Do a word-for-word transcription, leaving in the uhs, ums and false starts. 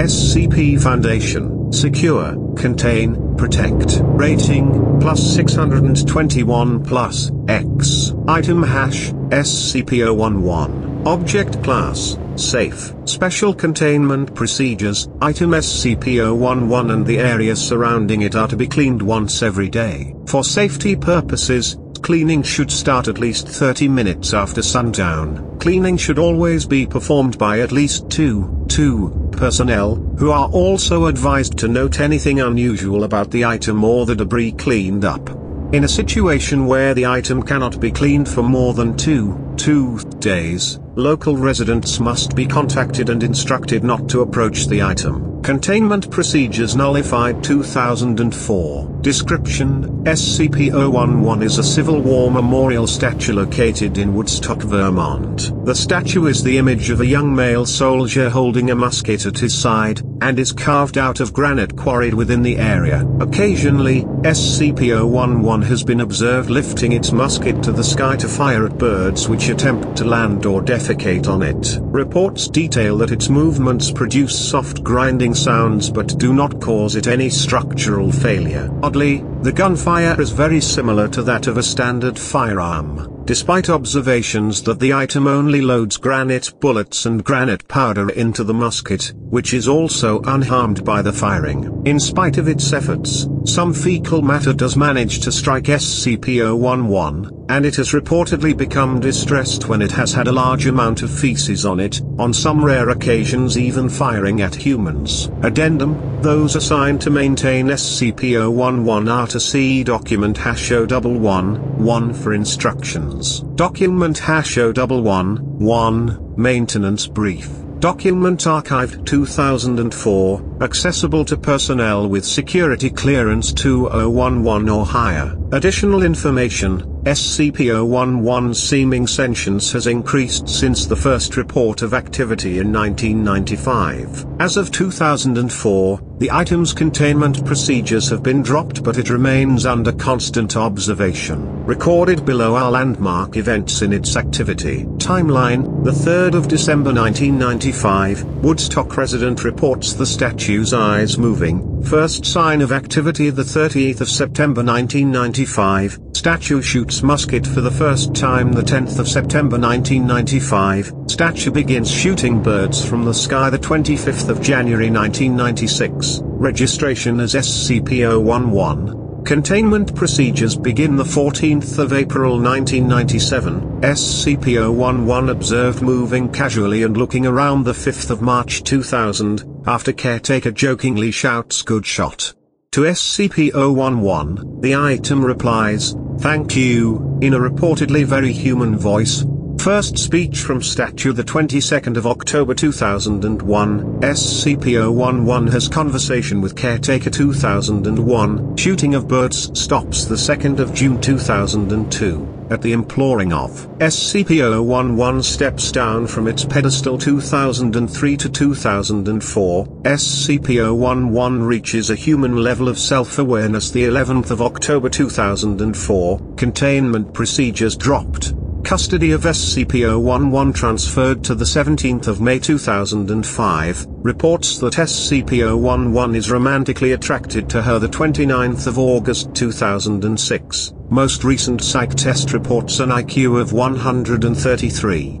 S C P Foundation, secure, contain, protect, rating, plus six hundred twenty-one plus, X, item hash, S C P zero one one, object class, safe, special containment procedures, item S C P zero one one and the area surrounding it are to be cleaned once every day. For safety purposes, cleaning should start at least thirty minutes after sundown. Cleaning should always be performed by at least two, two personnel, who are also advised to note anything unusual about the item or the debris cleaned up. In a situation where the item cannot be cleaned for more than two, two days, local residents must be contacted and instructed not to approach the item. Containment procedures nullified two thousand four. Description: S C P zero one one is a Civil War memorial statue located in Woodstock, Vermont. The statue is the image of a young male soldier holding a musket at his side, and is carved out of granite quarried within the area. Occasionally, S C P zero one one has been observed lifting its musket to the sky to fire at birds which attempt to land or defecate on it. Reports detail that its movements produce soft grinding sounds but do not cause it any structural failure. Oddly, the gunfire is very similar to that of a standard firearm, despite observations that the item only loads granite bullets and granite powder into the musket, which is also unharmed by the firing. In spite of its efforts, some fecal matter does manage to strike S C P zero one one, and it has reportedly become distressed when it has had a large amount of feces on it, on some rare occasions even firing at humans. Addendum: those assigned to maintain S C P zero one one are to see document hash zero one one one for instructions. Document hash zero one one one, maintenance brief. Document archived two thousand four, accessible to personnel with security clearance two zero one one or higher. Additional information: S C P zero one one's seeming sentience has increased since the first report of activity in nineteen ninety-five. As of two thousand four, the item's containment procedures have been dropped, but it remains under constant observation. Recorded below are landmark events in its activity. Timeline: the third of December nineteen ninety-five, Woodstock resident reports the statue's eyes moving. First sign of activity: the thirtieth of September nineteen ninety-five, statue shoots musket for the first time. The tenth of September nineteen ninety-five, statue begins shooting birds from the sky. The twenty-fifth of January nineteen ninety-six, registration as S C P zero one one. Containment procedures begin. The fourteenth of April nineteen ninety-seven, S C P zero one one observed moving casually and looking around. The fifth of March two thousand, after caretaker jokingly shouts "good shot" to S C P zero one one, the item replies, "Thank you," in a reportedly very human voice. First speech from statue: the twenty-second of October two thousand one, S C P zero one one has conversation with caretaker. Two thousand one, shooting of birds stops. The second of June two thousand two, at the imploring of S C P zero one one, steps down from its pedestal. Two thousand three to two thousand four, S C P zero one one reaches a human level of self-awareness. The eleventh of October two thousand four, containment procedures dropped. Custody of S C P zero one one transferred to the seventeenth of May two thousand five, reports that S C P zero one one is romantically attracted to her. The twenty-ninth of August two thousand six, most recent psych test reports an I Q of one hundred thirty-three.